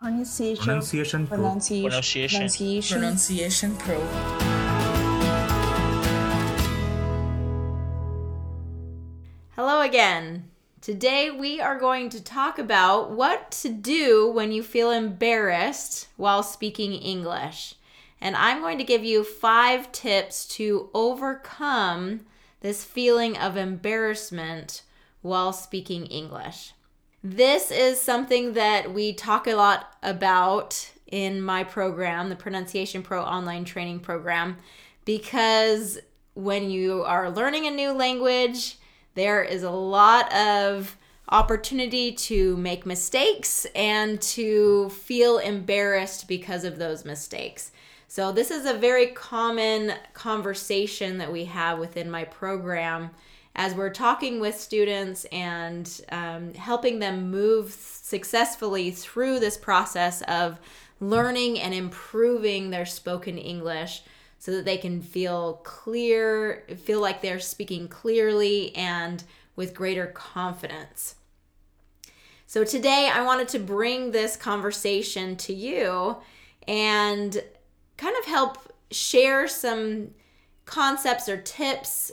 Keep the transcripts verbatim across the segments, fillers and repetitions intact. Pronunciation, pronunciation, pro. pronunciation, pronunciation, pronunciation, pronunciation pro. Hello again. Today we are going to talk about what to do when you feel embarrassed while speaking English. And I'm going to give you five tips to overcome this feeling of embarrassment while speaking English. This is something that we talk a lot about in my program, the Pronunciation Pro Online Training Program, because when you are learning a new language, there is a lot of opportunity to make mistakes and to feel embarrassed because of those mistakes. So this is a very common conversation that we have within my program as we're talking with students and um, helping them move successfully through this process of learning and improving their spoken English, so that they can feel clear, feel like they're speaking clearly and with greater confidence. So today I wanted to bring this conversation to you and kind of help share some concepts or tips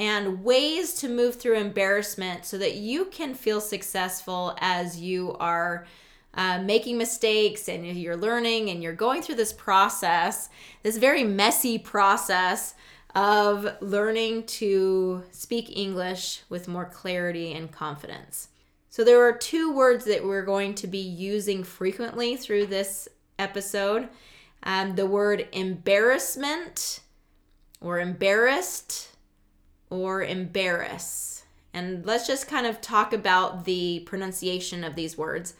and ways to move through embarrassment so that you can feel successful as you are Uh, making mistakes and you're learning and you're going through this process, this very messy process of learning to speak English with more clarity and confidence. So there are two words that we're going to be using frequently through this episode. Um, the word embarrassment or embarrassed or embarrass. And let's just kind of talk about the pronunciation of these words.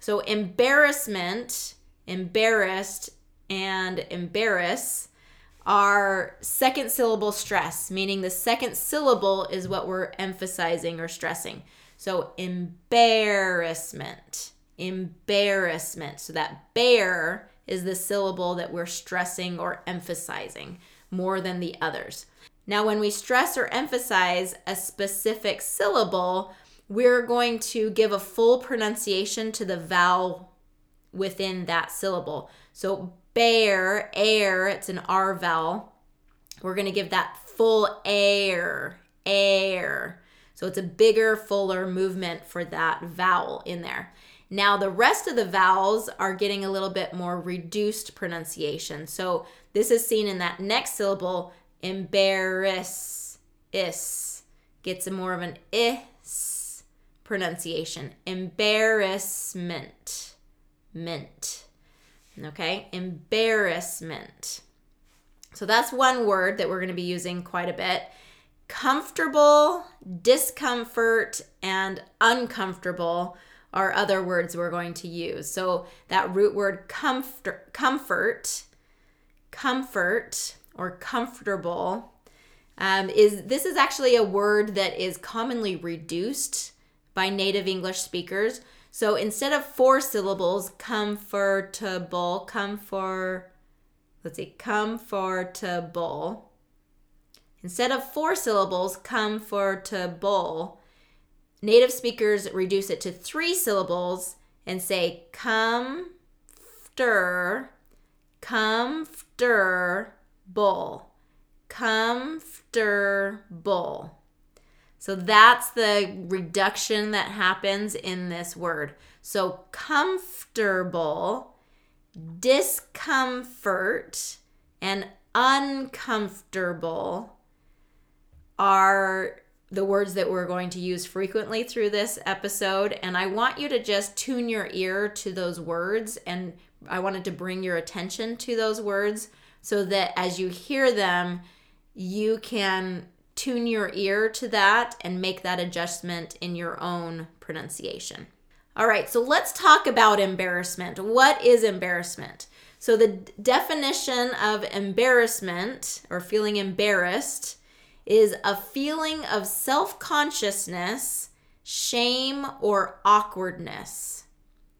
So embarrassment, embarrassed, and embarrass are second syllable stress, meaning the second syllable is what we're emphasizing or stressing. So embarrassment, embarrassment. So that bear is the syllable that we're stressing or emphasizing more than the others. Now, when we stress or emphasize a specific syllable, we're going to give a full pronunciation to the vowel within that syllable. So bear, air, it's an R vowel. We're going to give that full air, air. So it's a bigger, fuller movement for that vowel in there. Now the rest of the vowels are getting a little bit more reduced pronunciation. So this is seen in that next syllable, embarrass, is, gets a more of an is pronunciation. Embarrassment. Mint. Okay? Embarrassment. So that's one word that we're going to be using quite a bit. Comfortable, discomfort, and uncomfortable are other words we're going to use. So that root word comfort, comfort, comfort, or comfortable, um, is this is actually a word that is commonly reduced by native English speakers. So instead of four syllables, comfortable, comfort, let's see, comfortable. Instead of four syllables, comfortable, native speakers reduce it to three syllables and say comfter, comfortable, comfortable. So that's the reduction that happens in this word. So comfortable, discomfort, and uncomfortable are the words that we're going to use frequently through this episode. And I want you to just tune your ear to those words. And I wanted to bring your attention to those words so that as you hear them, you can tune your ear to that and make that adjustment in your own pronunciation. All right, so let's talk about embarrassment. What is embarrassment? So the d- definition of embarrassment or feeling embarrassed is a feeling of self-consciousness, shame, or awkwardness.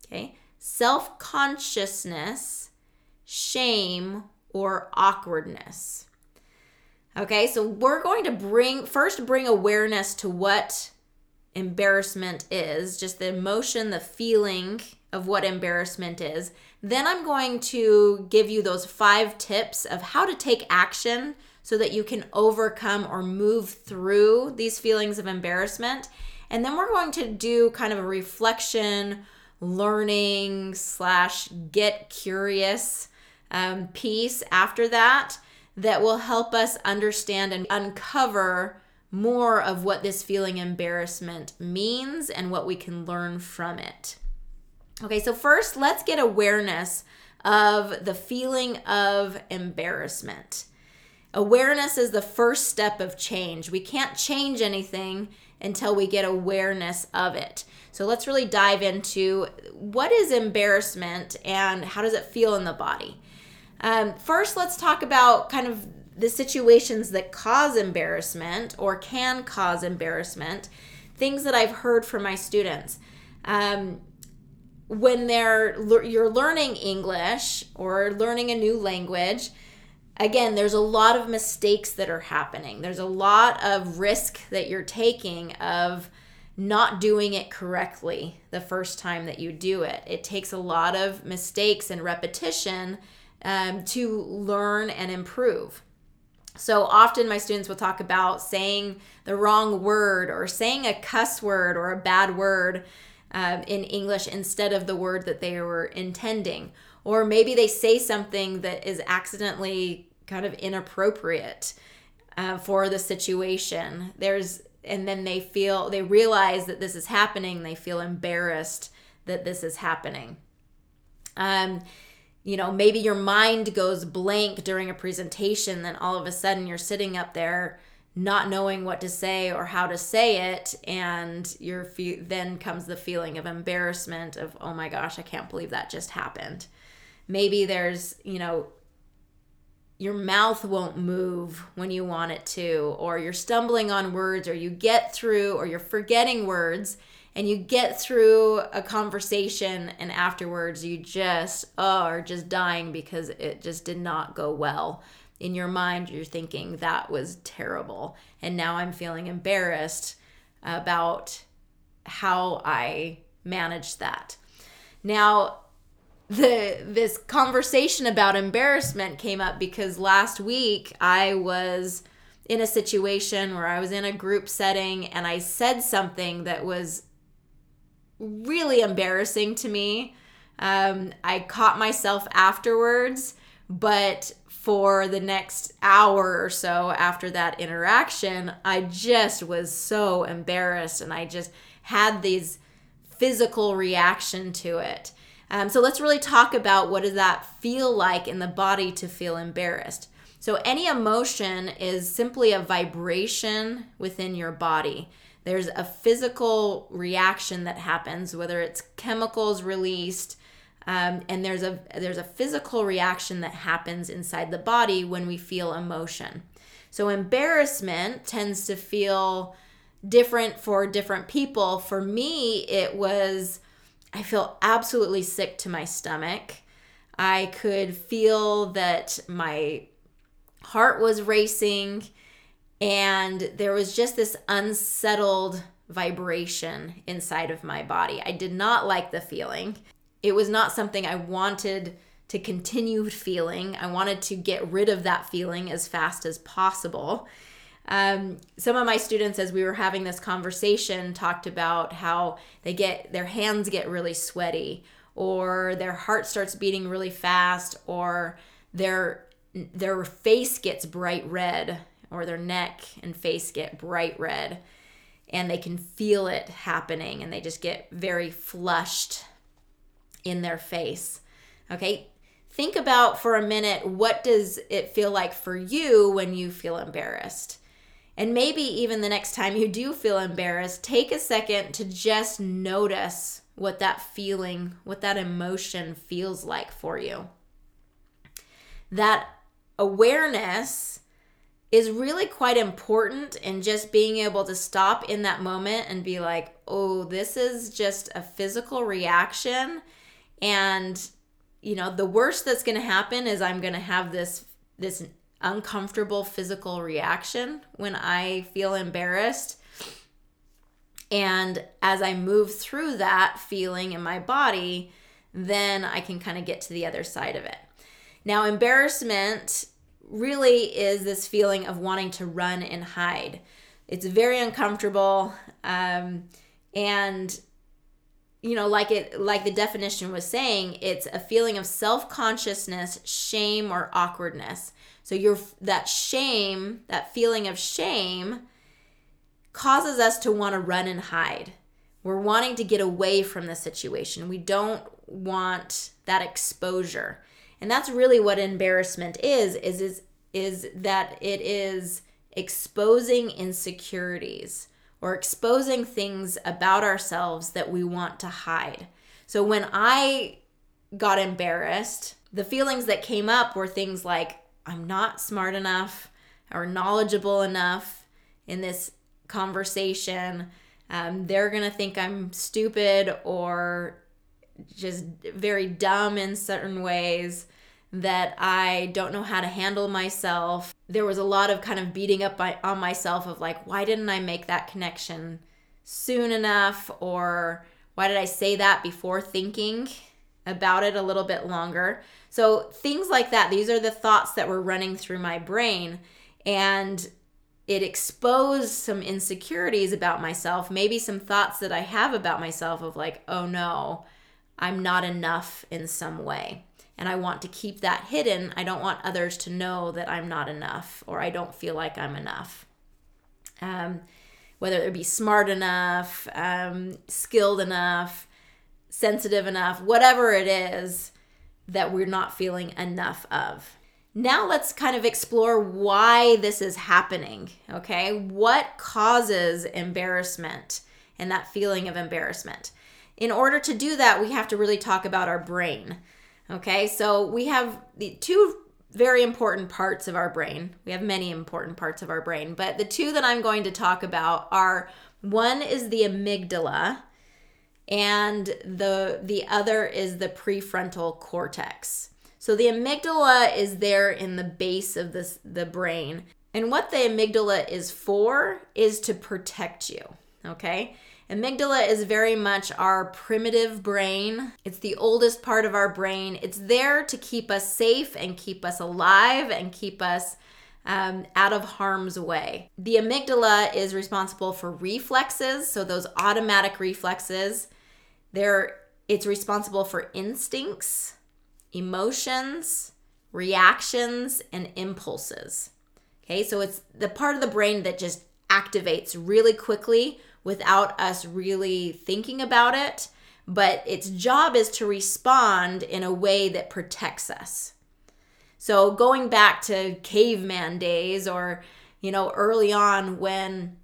Okay? Self-consciousness, shame, or awkwardness. Okay, so we're going to bring, first bring awareness to what embarrassment is, just the emotion, the feeling of what embarrassment is. Then I'm going to give you those five tips of how to take action so that you can overcome or move through these feelings of embarrassment. And then we're going to do kind of a reflection, learning slash get curious um, piece after that that will help us understand and uncover more of what this feeling embarrassment means and what we can learn from it. Okay, so first, let's get awareness of the feeling of embarrassment. Awareness is the first step of change. We can't change anything until we get awareness of it. So let's really dive into what is embarrassment and how does it feel in the body. Um, first, let's talk about kind of the situations that cause embarrassment or can cause embarrassment, things that I've heard from my students. Um, when they're you're learning English or learning a new language, again, there's a lot of mistakes that are happening. There's a lot of risk that you're taking of not doing it correctly the first time that you do it. It takes a lot of mistakes and repetition um, to learn and improve. So often my students will talk about saying the wrong word or saying a cuss word or a bad word um, in English instead of the word that they were intending. Or maybe they say something that is accidentally kind of inappropriate uh, for the situation. There's, and then they feel, they realize that this is happening. They feel embarrassed that this is happening. Um, you know, maybe your mind goes blank during a presentation. Then all of a sudden you're sitting up there not knowing what to say or how to say it. And you're fe- then comes the feeling of embarrassment of, oh my gosh, I can't believe that just happened. Maybe there's, you know, your mouth won't move when you want it to, or you're stumbling on words, or you get through, or you're forgetting words, and you get through a conversation, and afterwards you just oh, are just dying because it just did not go well. In your mind, you're thinking, that was terrible, and now I'm feeling embarrassed about how I managed that. Now, The, this conversation about embarrassment came up because last week I was in a situation where I was in a group setting and I said something that was really embarrassing to me. Um, I caught myself afterwards, but for the next hour or so after that interaction, I just was so embarrassed and I just had these physical reaction to it. Um, so let's really talk about what does that feel like in the body to feel embarrassed. So any emotion is simply a vibration within your body. There's a physical reaction that happens, whether it's chemicals released, um, and there's a there's a physical reaction that happens inside the body when we feel emotion. So embarrassment tends to feel different for different people. For me, it was... I feel absolutely sick to my stomach. I could feel that my heart was racing and there was just this unsettled vibration inside of my body. I did not like the feeling. It was not something I wanted to continue feeling. I wanted to get rid of that feeling as fast as possible. Um, some of my students, as we were having this conversation, talked about how they get, their hands get really sweaty, or their heart starts beating really fast, or their, their face gets bright red, or their neck and face get bright red, and they can feel it happening, and they just get very flushed in their face. Okay. Think about for a minute, what does it feel like for you when you feel embarrassed? And maybe even the next time you do feel embarrassed, take a second to just notice what that feeling, what that emotion feels like for you. That awareness is really quite important in just being able to stop in that moment and be like, oh, this is just a physical reaction. And, you know, the worst that's going to happen is I'm going to have this this. uncomfortable physical reaction when I feel embarrassed. And as I move through that feeling in my body, then I can kind of get to the other side of it. Now, embarrassment really is this feeling of wanting to run and hide. It's very uncomfortable, um, and you know, like it, like the definition was saying, it's a feeling of self-consciousness, shame, or awkwardness. So you're, that shame, that feeling of shame, causes us to want to run and hide. We're wanting to get away from the situation. We don't want that exposure. And that's really what embarrassment is, is, is, is that it is exposing insecurities or exposing things about ourselves that we want to hide. So when I got embarrassed, the feelings that came up were things like, I'm not smart enough or knowledgeable enough in this conversation. Um, they're gonna think I'm stupid or just very dumb in certain ways, that I don't know how to handle myself. There was a lot of kind of beating up by, on myself of like, why didn't I make that connection soon enough? Or why did I say that before thinking about it a little bit longer? So things like that, these are the thoughts that were running through my brain, and it exposed some insecurities about myself, maybe some thoughts that I have about myself of like, oh no, I'm not enough in some way. And I want to keep that hidden. I don't want others to know that I'm not enough, or I don't feel like I'm enough. Um, whether it be smart enough, um, skilled enough, sensitive enough, whatever it is that we're not feeling enough of. Now let's kind of explore why this is happening, okay? What causes embarrassment and that feeling of embarrassment? In order to do that, we have to really talk about our brain, okay? So we have the two very important parts of our brain. We have many important parts of our brain, but the two that I'm going to talk about are, one is the amygdala, and the the other is the prefrontal cortex. So the amygdala is there in the base of this, the brain. And what the amygdala is for is to protect you, okay? Amygdala is very much our primitive brain. It's the oldest part of our brain. It's there to keep us safe and keep us alive and keep us um, out of harm's way. The amygdala is responsible for reflexes, so those automatic reflexes. They're, it's responsible for instincts, emotions, reactions, and impulses. Okay, so it's the part of the brain that just activates really quickly without us really thinking about it, but its job is to respond in a way that protects us. So going back to caveman days, or you know, early on when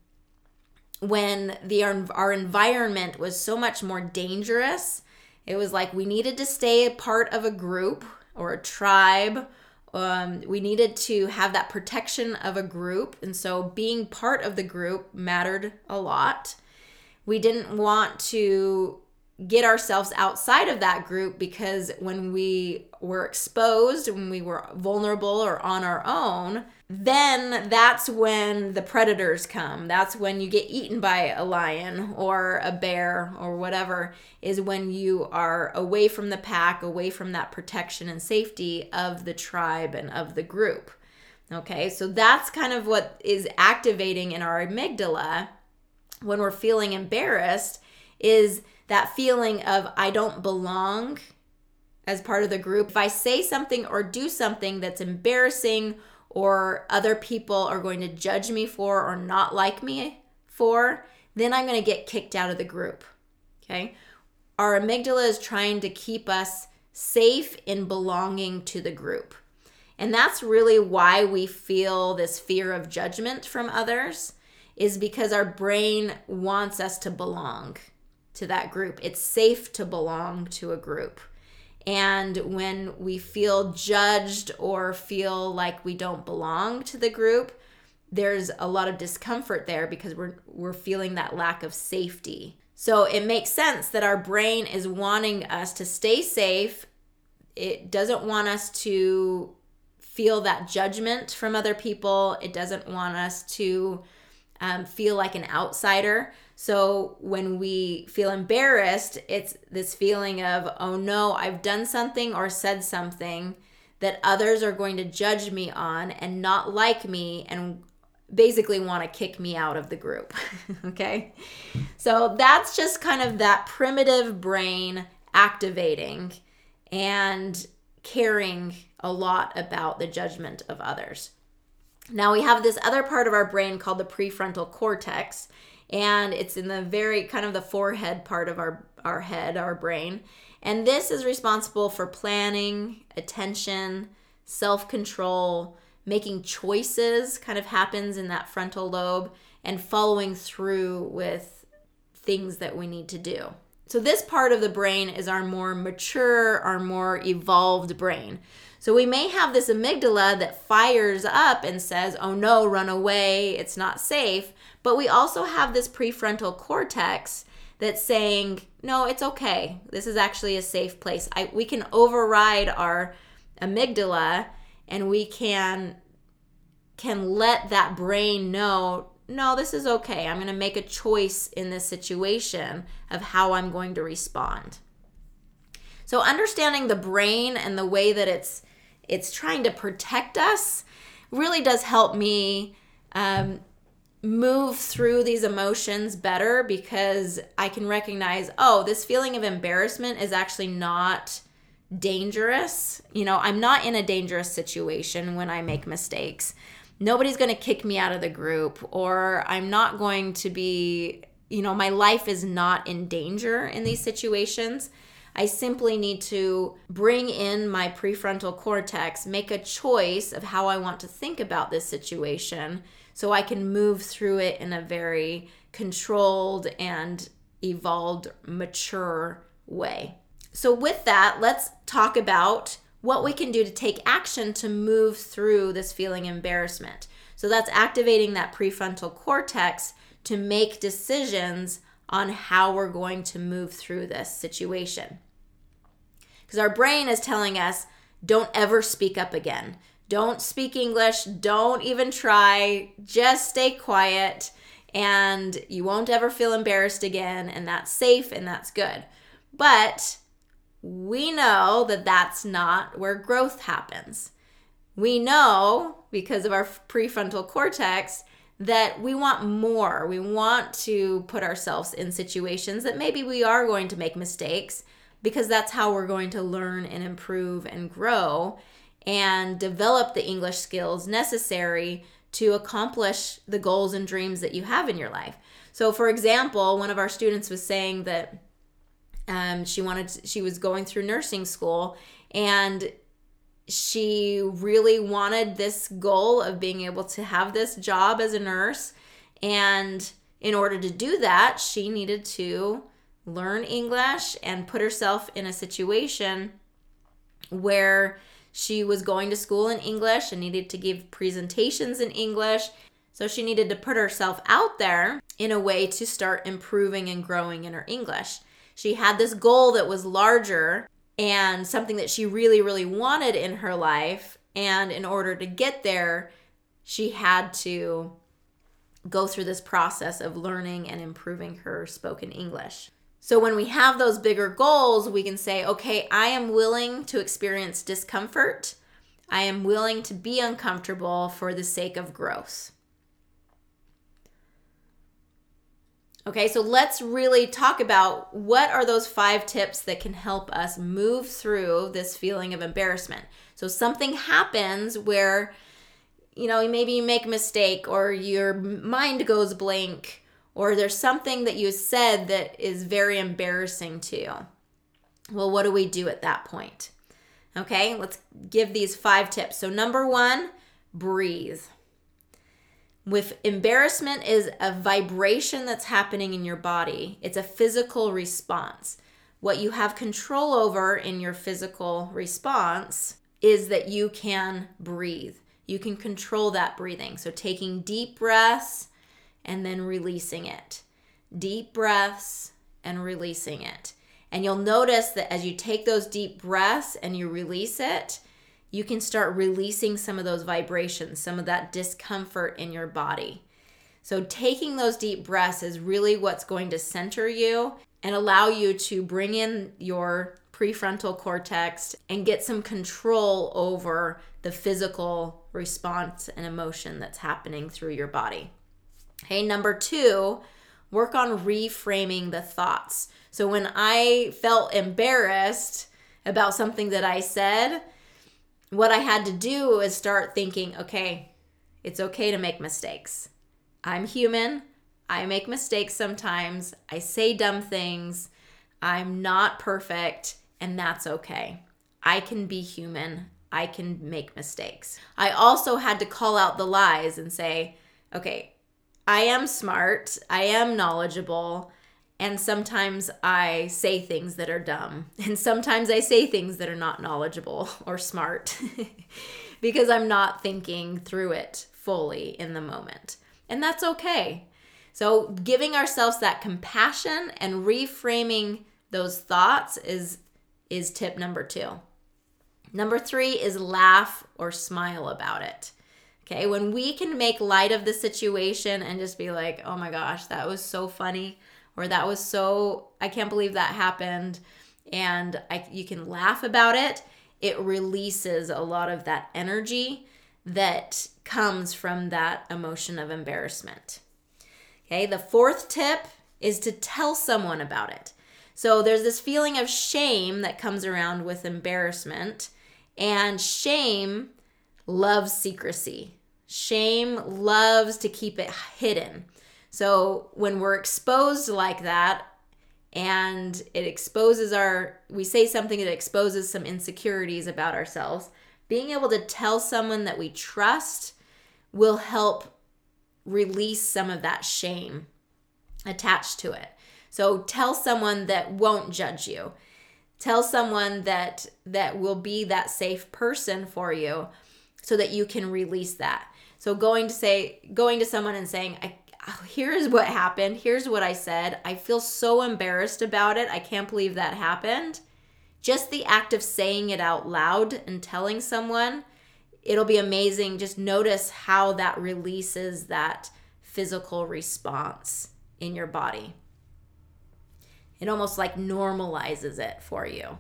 when the our environment was so much more dangerous, it was like we needed to stay a part of a group or a tribe. Um, we needed to have that protection of a group. And so being part of the group mattered a lot. We didn't want to get ourselves outside of that group, because when we were exposed, when we were vulnerable or on our own, then that's when the predators come. That's when you get eaten by a lion or a bear or whatever, is when you are away from the pack, away from that protection and safety of the tribe and of the group. Okay, so that's kind of what is activating in our amygdala when we're feeling embarrassed, is that feeling of I don't belong as part of the group. If I say something or do something that's embarrassing or other people are going to judge me for or not like me for, then I'm going to get kicked out of the group, okay? Our amygdala is trying to keep us safe in belonging to the group. And that's really why we feel this fear of judgment from others, is because our brain wants us to belong to that group. It's safe to belong to a group. And when we feel judged or feel like we don't belong to the group, there's a lot of discomfort there, because we're we're feeling that lack of safety. So it makes sense that our brain is wanting us to stay safe. It doesn't want us to feel that judgment from other people. It doesn't want us to um, feel like an outsider. So when we feel embarrassed, it's this feeling of, oh no, I've done something or said something that others are going to judge me on and not like me and basically want to kick me out of the group. Okay? So that's just kind of that primitive brain activating and caring a lot about the judgment of others. Now we have this other part of our brain called the prefrontal cortex, and it's in the very kind of the forehead part of our, our head, our brain. And this is responsible for planning, attention, self-control, making choices kind of happens in that frontal lobe, and following through with things that we need to do. So this part of the brain is our more mature, our more evolved brain. So we may have this amygdala that fires up and says, oh no, run away, it's not safe. But we also have this prefrontal cortex that's saying, no, it's okay. This is actually a safe place. I, we can override our amygdala, and we can can let that brain know, no, this is okay. I'm going to make a choice in this situation of how I'm going to respond. So understanding the brain and the way that it's it's trying to protect us really does help me um, move through these emotions better, because I can recognize, oh, this feeling of embarrassment is actually not dangerous. You know, I'm not in a dangerous situation when I make mistakes. Nobody's going to kick me out of the group, or I'm not going to be, you know, my life is not in danger in these situations. I simply need to bring in my prefrontal cortex, make a choice of how I want to think about this situation so I can move through it in a very controlled and evolved, mature way. So with that, let's talk about what we can do to take action to move through this feeling embarrassment. So that's activating that prefrontal cortex to make decisions on how we're going to move through this situation. Because our brain is telling us, don't ever speak up again. Don't speak English. Don't even try. Just stay quiet, and you won't ever feel embarrassed again, and that's safe and that's good. But we know that that's not where growth happens. We know, because of our prefrontal cortex, that we want more. We want to put ourselves in situations that maybe we are going to make mistakes, because that's how we're going to learn and improve and grow and develop the English skills necessary to accomplish the goals and dreams that you have in your life. So, for example, one of our students was saying that Um, she wanted to, she was going through nursing school, and she really wanted this goal of being able to have this job as a nurse. And in order to do that, she needed to learn English and put herself in a situation where she was going to school in English and needed to give presentations in English. So she needed to put herself out there in a way to start improving and growing in her English. She had this goal that was larger and something that she really, really wanted in her life. And in order to get there, she had to go through this process of learning and improving her spoken English. So when we have those bigger goals, we can say, okay, I am willing to experience discomfort. I am willing to be uncomfortable for the sake of growth. Okay, so let's really talk about what are those five tips that can help us move through this feeling of embarrassment. So something happens where, you know, maybe you make a mistake, or your mind goes blank, or there's something that you said that is very embarrassing to you. Well, what do we do at that point? Okay, let's give these five tips. So number one, breathe. With embarrassment is a vibration that's happening in your body. It's a physical response. What you have control over in your physical response is that you can breathe. You can control that breathing. So taking deep breaths and then releasing it. Deep breaths and releasing it. And you'll notice that as you take those deep breaths and you release it, you can start releasing some of those vibrations, some of that discomfort in your body. So taking those deep breaths is really what's going to center you and allow you to bring in your prefrontal cortex and get some control over the physical response and emotion that's happening through your body. Okay, number two, work on reframing the thoughts. So when I felt embarrassed about something that I said, what I had to do is start thinking, okay, it's okay to make mistakes. I'm human. I make mistakes sometimes. I say dumb things. I'm not perfect, and that's okay. I can be human. I can make mistakes. I also had to call out the lies and say, okay, I am smart. I am knowledgeable. And sometimes I say things that are dumb. And sometimes I say things that are not knowledgeable or smart because I'm not thinking through it fully in the moment. And that's okay. So giving ourselves that compassion and reframing those thoughts is, is tip number two. Number three is laugh or smile about it. Okay, when we can make light of the situation and just be like, oh my gosh, that was so funny, or that was so, I can't believe that happened. And I, you can laugh about it. It releases a lot of that energy that comes from that emotion of embarrassment. Okay, the fourth tip is to tell someone about it. So there's this feeling of shame that comes around with embarrassment, and shame loves secrecy. Shame loves to keep it hidden. So when we're exposed like that, and it exposes our, we say something that exposes some insecurities about ourselves, being able to tell someone that we trust will help release some of that shame attached to it. So tell someone that won't judge you. Tell someone that that will be that safe person for you so that you can release that. So going to say going to someone and saying, I here's what happened. Here's what I said. I feel so embarrassed about it. I can't believe that happened. Just the act of saying it out loud and telling someone, it'll be amazing. Just notice how that releases that physical response in your body. It almost like normalizes it for you.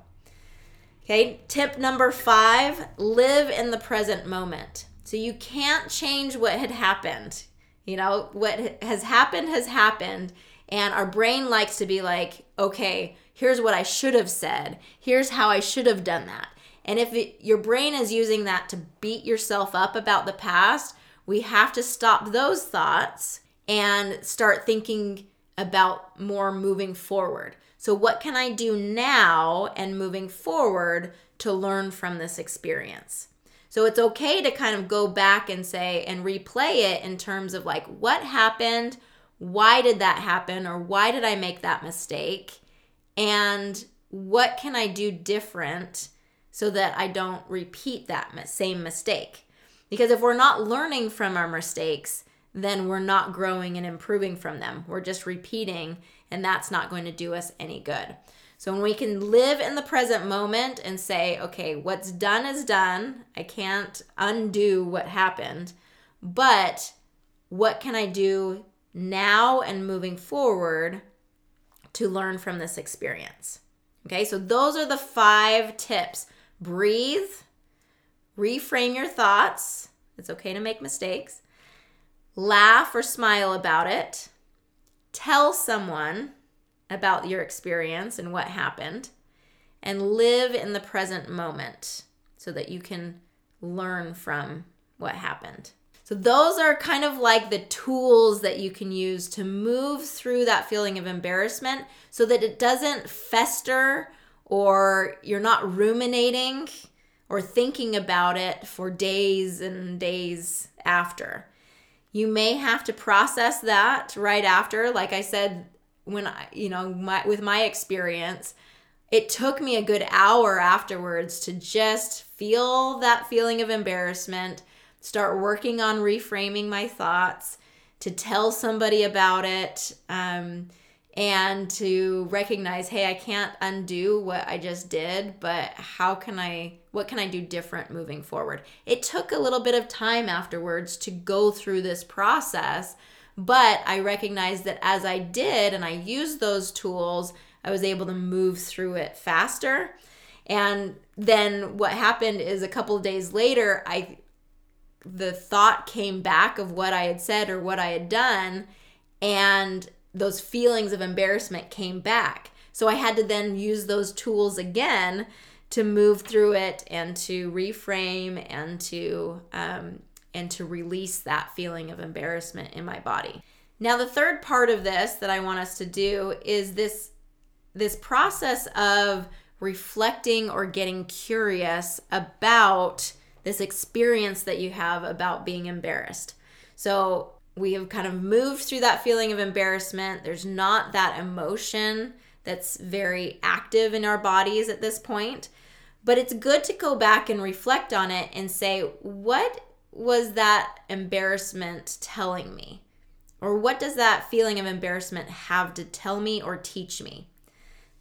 Okay, tip number five, live in the present moment. So you can't change what had happened. You know, what has happened has happened. And our brain likes to be like, okay, here's what I should have said. Here's how I should have done that. And if it, your brain is using that to beat yourself up about the past, we have to stop those thoughts and start thinking about more moving forward. So what can I do now and moving forward to learn from this experience? So it's okay to kind of go back and say and replay it in terms of like what happened, why did that happen, or why did I make that mistake, and what can I do different so that I don't repeat that same mistake. Because if we're not learning from our mistakes, then we're not growing and improving from them. We're just repeating, and that's not going to do us any good. So when we can live in the present moment and say, okay, what's done is done. I can't undo what happened, but what can I do now and moving forward to learn from this experience? Okay, so those are the five tips. Breathe, reframe your thoughts. It's okay to make mistakes. Laugh or smile about it. Tell someone about your experience and what happened. And live in the present moment so that you can learn from what happened. So those are kind of like the tools that you can use to move through that feeling of embarrassment so that it doesn't fester or you're not ruminating or thinking about it for days and days after. You may have to process that right after. Like I said, when I, you know, my, with my experience, it took me a good hour afterwards to just feel that feeling of embarrassment, start working on reframing my thoughts, to tell somebody about it, um, and to recognize, hey, I can't undo what I just did, but how can I, what can I do different moving forward? It took a little bit of time afterwards to go through this process, But I recognized that as I did and I used those tools, I was able to move through it faster. And then what happened is a couple of days later, I the thought came back of what I had said or what I had done, and those feelings of embarrassment came back. So I had to then use those tools again to move through it and to reframe and to um, and to release that feeling of embarrassment in my body. Now, the third part of this that I want us to do is this, this process of reflecting or getting curious about this experience that you have about being embarrassed. So we have kind of moved through that feeling of embarrassment. There's not that emotion that's very active in our bodies at this point, but it's good to go back and reflect on it and say, what was that embarrassment telling me? Or what does that feeling of embarrassment have to tell me or teach me?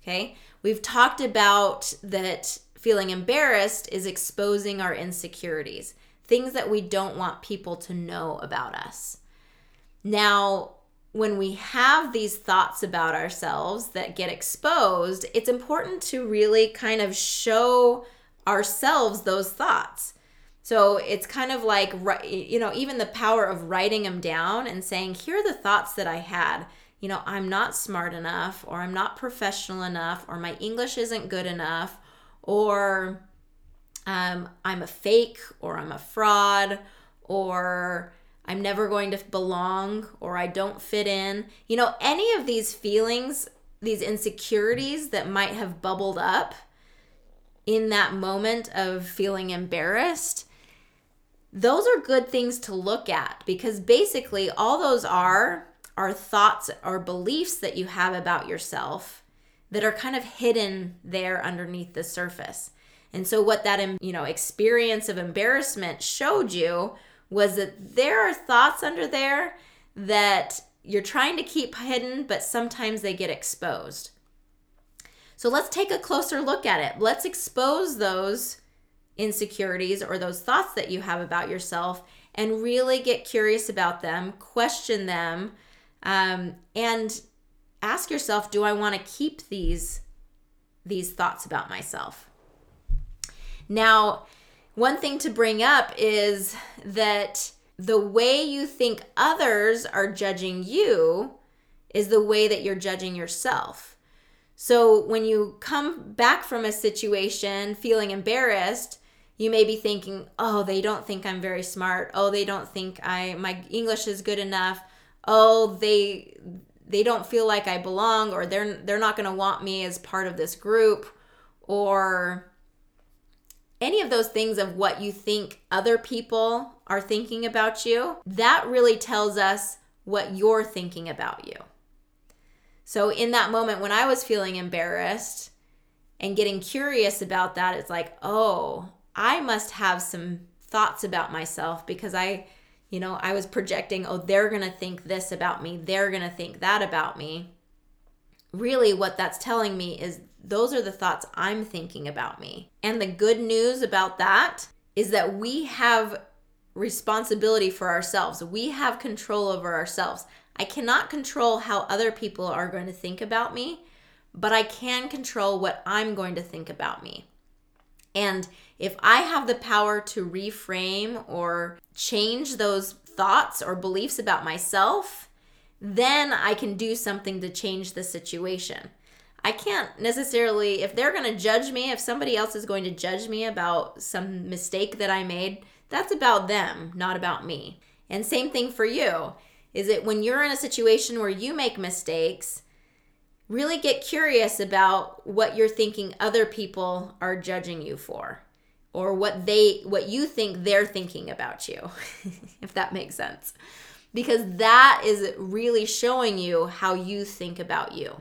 Okay, we've talked about that feeling embarrassed is exposing our insecurities, things that we don't want people to know about us. Now, when we have these thoughts about ourselves that get exposed, it's important to really kind of show ourselves those thoughts. So it's kind of like, you know, even the power of writing them down and saying, here are the thoughts that I had. You know, I'm not smart enough, or I'm not professional enough, or my English isn't good enough, or um, I'm a fake, or I'm a fraud, or I'm never going to belong, or I don't fit in. You know, any of these feelings, these insecurities that might have bubbled up in that moment of feeling embarrassed, those are good things to look at, because basically all those are are thoughts or beliefs that you have about yourself that are kind of hidden there underneath the surface. And so what that, you know, experience of embarrassment showed you was that there are thoughts under there that you're trying to keep hidden, but sometimes they get exposed. So let's take a closer look at it. Let's expose those insecurities or those thoughts that you have about yourself and really get curious about them, question them, um, and ask yourself, do I want to keep these, these thoughts about myself? Now, one thing to bring up is that the way you think others are judging you is the way that you're judging yourself. So when you come back from a situation feeling embarrassed, you may be thinking, oh, they don't think I'm very smart. Oh, they don't think I my English is good enough. Oh, they they don't feel like I belong, or they're they're not going to want me as part of this group, or any of those things of what you think other people are thinking about you. That really tells us what you're thinking about you. So in that moment when I was feeling embarrassed and getting curious about that, it's like, oh, I must have some thoughts about myself, because I, you know, I was projecting, oh, they're going to think this about me. They're going to think that about me. Really what that's telling me is those are the thoughts I'm thinking about me. And the good news about that is that we have responsibility for ourselves. We have control over ourselves. I cannot control how other people are going to think about me, but I can control what I'm going to think about me. And if I have the power to reframe or change those thoughts or beliefs about myself, then I can do something to change the situation. I can't necessarily, if they're going to judge me, if somebody else is going to judge me about some mistake that I made, that's about them, not about me. And same thing for you. Is it when you're in a situation where you make mistakes, really get curious about what you're thinking other people are judging you for, or what they, what you think they're thinking about you, if that makes sense. Because that is really showing you how you think about you.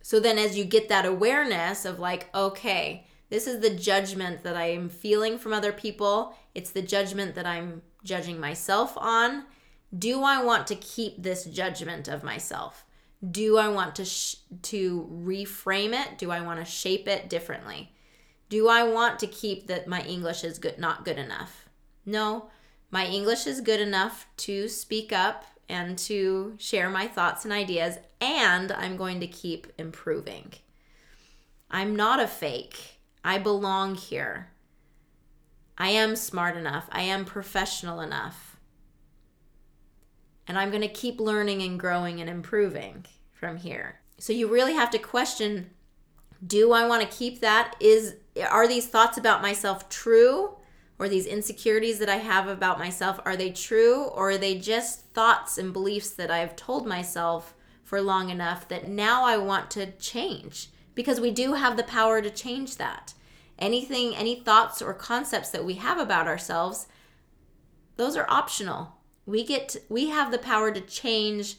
So then as you get that awareness of like, okay, this is the judgment that I am feeling from other people. It's the judgment that I'm judging myself on. Do I want to keep this judgment of myself? Do I want to sh- to reframe it? Do I want to shape it differently? Do I want to keep that my English is good, not good enough? No, my English is good enough to speak up and to share my thoughts and ideas, and I'm going to keep improving. I'm not a fake. I belong here. I am smart enough. I am professional enough. And I'm going to keep learning and growing and improving from here. So you really have to question, do I want to keep that? Is, are these thoughts about myself true? Or these insecurities that I have about myself, are they true? Or are they just thoughts and beliefs that I've told myself for long enough that now I want to change? Because we do have the power to change that. Anything, any thoughts or concepts that we have about ourselves, those are optional. We get, we have the power to change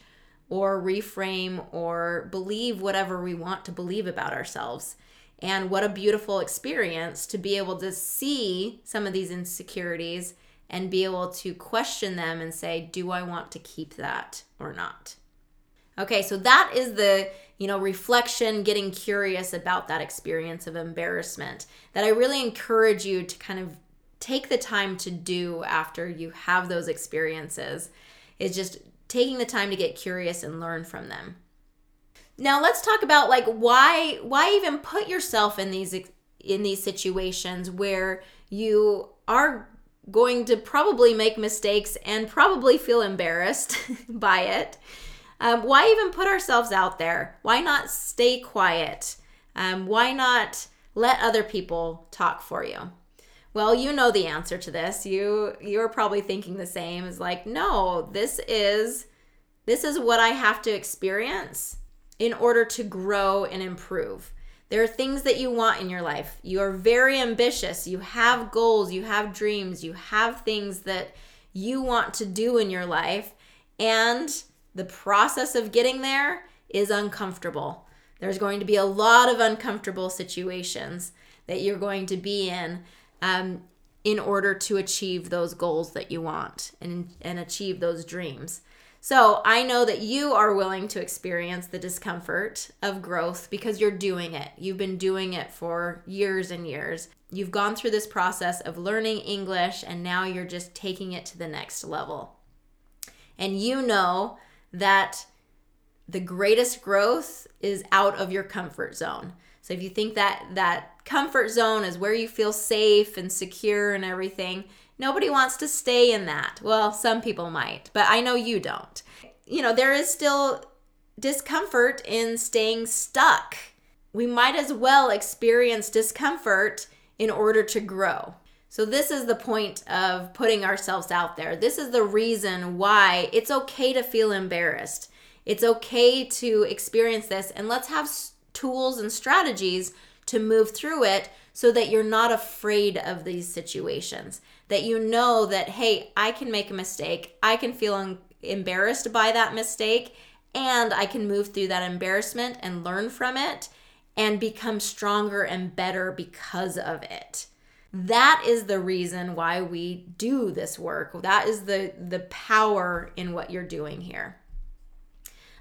or reframe or believe whatever we want to believe about ourselves. And what a beautiful experience to be able to see some of these insecurities and be able to question them and say, do I want to keep that or not? Okay, so that is the, you know, reflection, getting curious about that experience of embarrassment that I really encourage you to kind of take the time to do after you have those experiences, is just taking the time to get curious and learn from them. Now let's talk about like why why even put yourself in these in these situations where you are going to probably make mistakes and probably feel embarrassed by it. Um, why even put ourselves out there? Why not stay quiet? Um, why not let other people talk for you? Well, you know the answer to this. You you're probably thinking the same. Is like, no, this is this is what I have to experience in order to grow and improve. There are things that you want in your life. You are very ambitious. You have goals, you have dreams, you have things that you want to do in your life, and the process of getting there is uncomfortable. There's going to be a lot of uncomfortable situations that you're going to be in um, in order to achieve those goals that you want and, and achieve those dreams. So I know that you are willing to experience the discomfort of growth because you're doing it. You've been doing it for years and years. You've gone through this process of learning English, and now you're just taking it to the next level. And you know that the greatest growth is out of your comfort zone. So if you think that that comfort zone is where you feel safe and secure and everything, nobody wants to stay in that. Well, some people might, but I know you don't. You know, there is still discomfort in staying stuck. We might as well experience discomfort in order to grow. So this is the point of putting ourselves out there. This is the reason why it's okay to feel embarrassed. It's okay to experience this, and let's have tools and strategies to move through it so that you're not afraid of these situations. That you know that, hey, I can make a mistake, I can feel un- embarrassed by that mistake, and I can move through that embarrassment and learn from it and become stronger and better because of it. That is the reason why we do this work. That is the, the power in what you're doing here.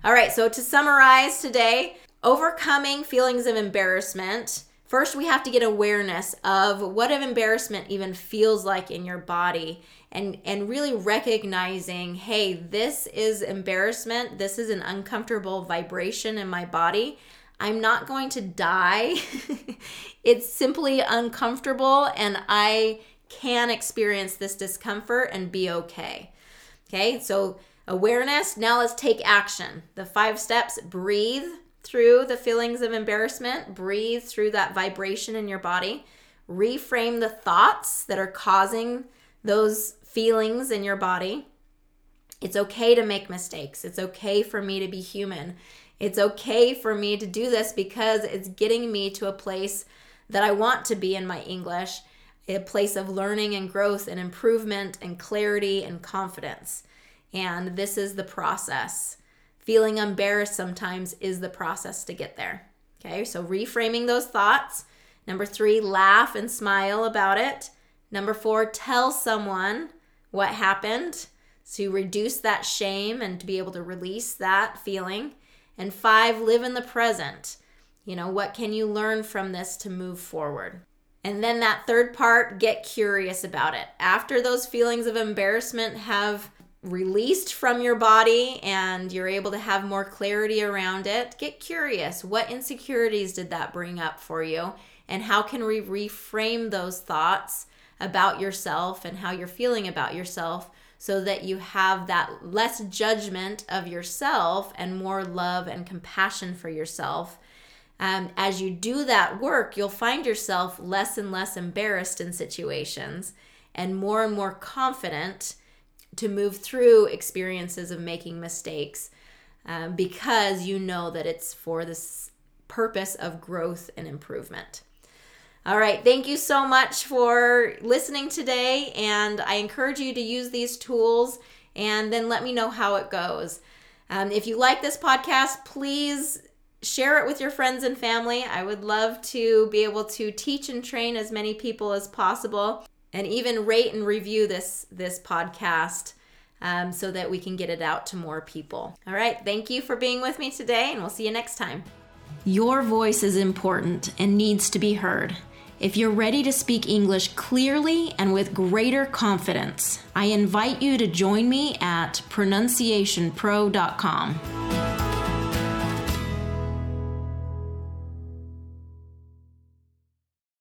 All right, so to summarize today, overcoming feelings of embarrassment. First, we have to get awareness of what an embarrassment even feels like in your body, and, and really recognizing, hey, this is embarrassment. This is an uncomfortable vibration in my body. I'm not going to die. It's simply uncomfortable, and I can experience this discomfort and be okay. Okay, so awareness. Now let's take action. The five steps: breathe through the feelings of embarrassment, breathe through that vibration in your body, reframe the thoughts that are causing those feelings in your body. It's okay to make mistakes. It's okay for me to be human. It's okay for me to do this because it's getting me to a place that I want to be in my English, a place of learning and growth and improvement and clarity and confidence. And this is the process. Feeling embarrassed sometimes is the process to get there. Okay, so reframing those thoughts. Number three, laugh and smile about it. Number four, tell someone what happened to reduce that shame and to be able to release that feeling. And five, live in the present. You know, what can you learn from this to move forward? And then that third part, get curious about it. After those feelings of embarrassment have released from your body and you're able to have more clarity around it. Get curious. What insecurities did that bring up for you? And how can we reframe those thoughts about yourself and how you're feeling about yourself so that you have that less judgment of yourself and more love and compassion for yourself? Um, as you do that work, you'll find yourself less and less embarrassed in situations and more and more confident to move through experiences of making mistakes um, because you know that it's for this purpose of growth and improvement. All right, thank you so much for listening today, and I encourage you to use these tools and then let me know how it goes. Um, if you like this podcast, please share it with your friends and family. I would love to be able to teach and train as many people as possible, and even rate and review this, this podcast um, so that we can get it out to more people. All right, thank you for being with me today, and we'll see you next time. Your voice is important and needs to be heard. If you're ready to speak English clearly and with greater confidence, I invite you to join me at pronunciation pro dot com.